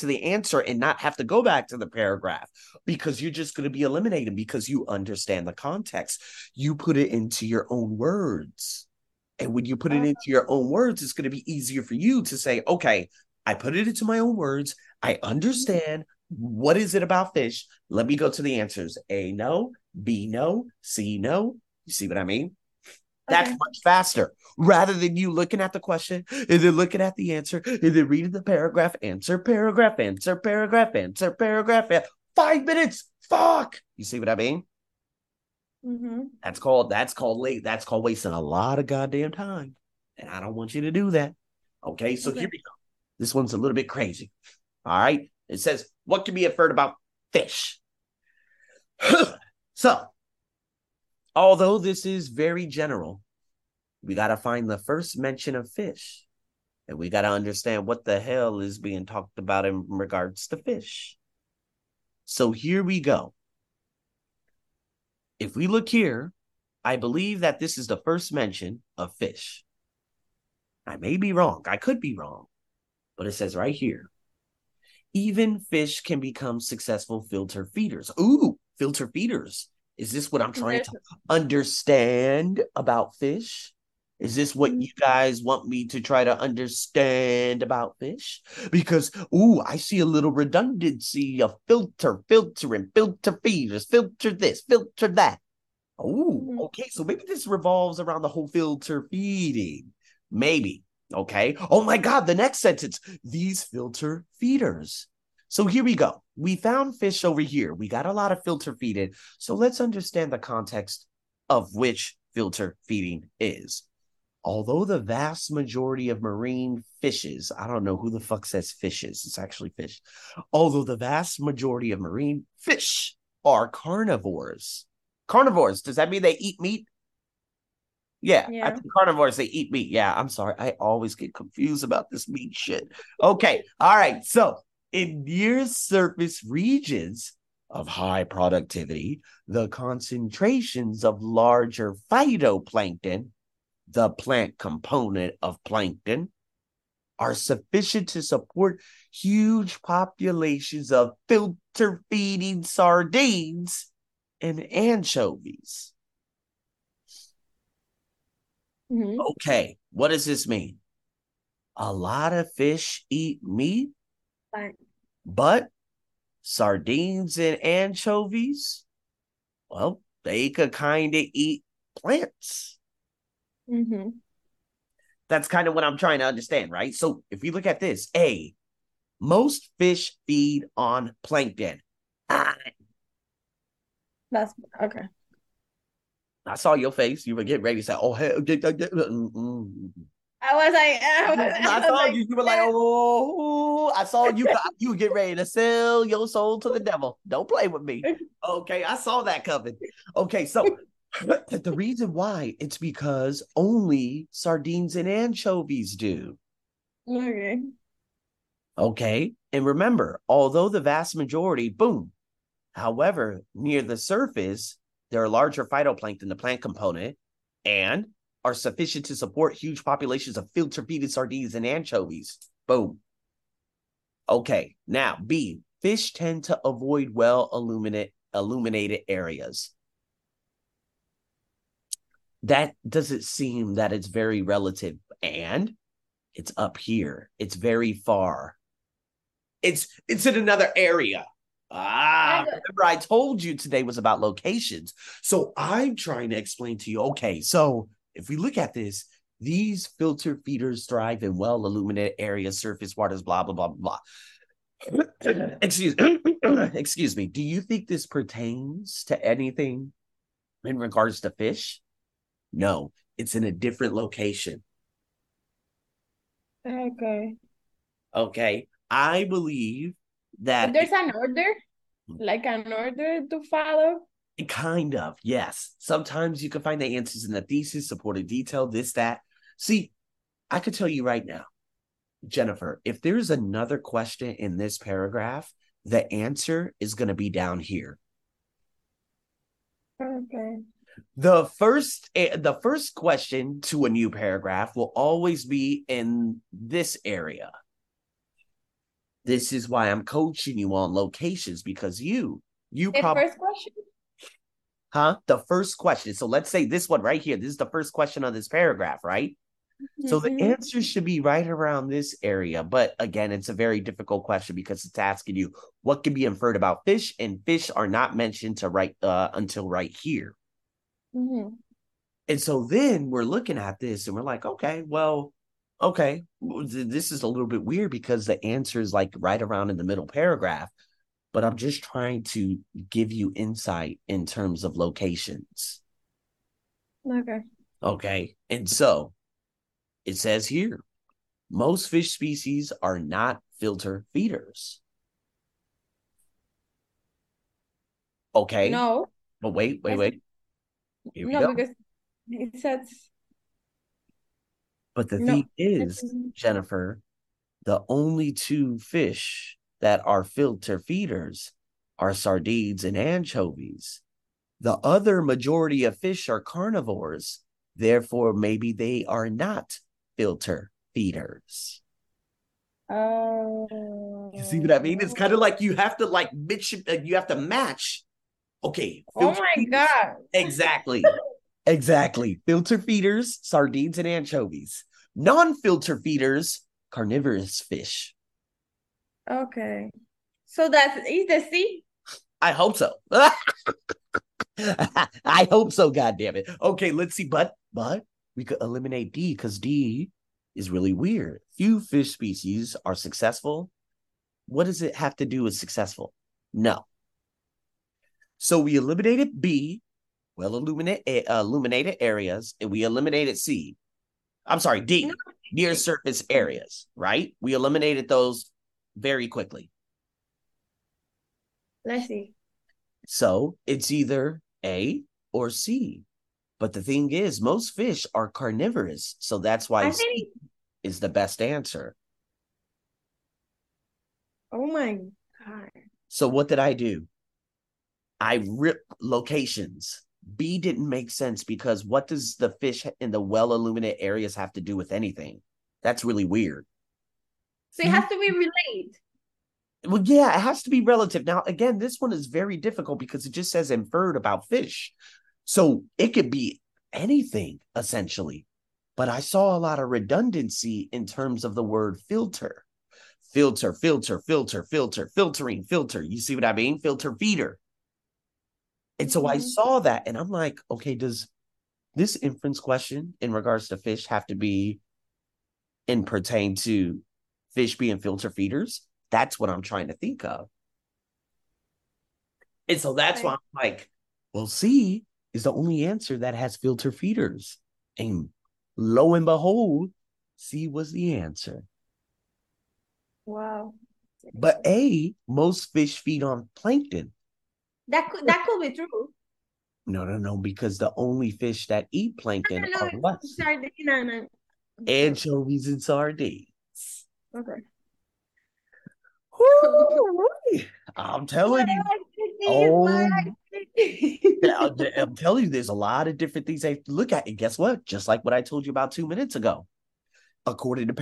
to the answer and not have to go back to the paragraph, because you're just going to be eliminating, because you understand the context. You put it into your own words. And when you put it into your own words, it's going to be easier for you to say, okay, I put it into my own words. I understand. What is it about fish? Let me go to the answers. A, no. B, no. C, no. You see what I mean? That's much faster, rather than you looking at the question and then looking at the answer and then reading the paragraph, answer, paragraph, answer, paragraph, answer, paragraph. 5 minutes. Fuck. You see what I mean? Mm-hmm. That's called late. That's called wasting a lot of goddamn time. And I don't want you to do that. Okay. So here we go. This one's a little bit crazy. All right. It says, what can be inferred about fish? So, although this is very general, we got to find the first mention of fish. And we got to understand what the hell is being talked about in regards to fish. So here we go. If we look here, I believe that this is the first mention of fish. I may be wrong. I could be wrong. But it says right here, even fish can become successful filter feeders. Ooh, filter feeders. Is this what I'm trying to understand about fish? Is this what you guys want me to try to understand about fish? Because, ooh, I see a little redundancy of filter, filtering, filter feeders, filter this, filter that. Ooh, okay, so maybe this revolves around the whole filter feeding. Maybe, okay. Oh my God, the next sentence, these filter feeders. So here we go. We found fish over here. We got a lot of filter feeding. So let's understand the context of which filter feeding is. Although the vast majority of marine fishes, I don't know who the fuck says fishes. It's actually fish. Although the vast majority of marine fish are carnivores. Carnivores, does that mean they eat meat? Yeah. I think carnivores, they eat meat. Yeah, I'm sorry. I always get confused about this meat shit. Okay. All right. So, in near surface regions of high productivity, the concentrations of larger phytoplankton, the plant component of plankton, are sufficient to support huge populations of filter feeding sardines and anchovies. Mm-hmm. Okay, what does this mean? A lot of fish eat meat? But sardines and anchovies, well, they could kind of eat plants. Mm-hmm. That's kind of what I'm trying to understand, right? So if we look at this, A, most fish feed on plankton. That's okay. I saw your face. You were getting ready to say, oh, hey. I saw you. You were like, oh, I saw you. You get ready to sell your soul to the devil. Don't play with me. Okay, I saw that coming. Okay, so the reason why, it's because only sardines and anchovies do. Okay, and remember, although the vast majority, boom. However, near the surface, there are larger phytoplankton, the plant component, and are sufficient to support huge populations of filter-feeded sardines and anchovies. Boom. Okay, now B, fish tend to avoid well-illuminated areas. That doesn't seem that it's very relative, and it's up here. It's very far. It's in another area. Remember I told you today was about locations. So I'm trying to explain to you, okay, so if we look at this, these filter feeders thrive in well-illuminated areas, surface waters, blah, blah, blah, blah. Excuse me. Do you think this pertains to anything in regards to fish? No, it's in a different location. Okay. I believe that there's an order, like an order to follow. Kind of, yes. Sometimes you can find the answers in the thesis, supported detail, this, that. See, I could tell you right now, Jennifer, if there's another question in this paragraph, the answer is going to be down here. Okay. The first question to a new paragraph will always be in this area. This is why I'm coaching you on locations, because you probably. First question? Huh? The first question. So let's say this one right here. This is the first question of this paragraph, right? Mm-hmm. So the answer should be right around this area. But again, it's a very difficult question because it's asking you what can be inferred about fish, and fish are not mentioned to until right here. Mm-hmm. And so then we're looking at this and we're like, okay, this is a little bit weird because the answer is like right around in the middle paragraph, but I'm just trying to give you insight in terms of locations. Okay. And so it says here, most fish species are not filter feeders. Okay. No. But wait. Here we go. Because it says. But the thing is, Jennifer, the only two fish that are filter feeders are sardines and anchovies. The other majority of fish are carnivores. Therefore, maybe they are not filter feeders. Oh. You see what I mean? It's kind of like you have to match. Okay. Oh, my feeders. God. Exactly. Filter feeders, sardines and anchovies. Non-filter feeders, carnivorous fish. Okay. So that's the sea? I hope so. I hope so, goddammit. Okay, let's see. But we could eliminate D because D is really weird. Few fish species are successful. What does it have to do with successful? No. So we eliminated B. Well, illuminated areas, and we eliminated C. I'm sorry, D, near surface areas, right? We eliminated those very quickly. Let's see. So it's either A or C. But the thing is, most fish are carnivorous, so that's why C is the best answer. Oh, my God. So what did I do? I ripped locations. B didn't make sense because what does the fish in the well-illuminated areas have to do with anything? That's really weird. So it has to be related. Well, yeah, it has to be relative. Now, again, this one is very difficult because it just says inferred about fish. So it could be anything, essentially. But I saw a lot of redundancy in terms of the word filter. Filter. You see what I mean? Filter feeder. And so I saw that and I'm like, okay, does this inference question in regards to fish have to be in pertain to fish being filter feeders? That's what I'm trying to think of. And so that's why I'm like, well, C is the only answer that has filter feeders. And lo and behold, C was the answer. Wow. But A, most fish feed on plankton. That could be true. No, because the only fish that eat plankton are what? Sardine. Anchovies and sardines. Okay. Woo! I'm telling you. I'm telling you, there's a lot of different things I have to look at. And guess what? Just like what I told you about 2 minutes ago. According to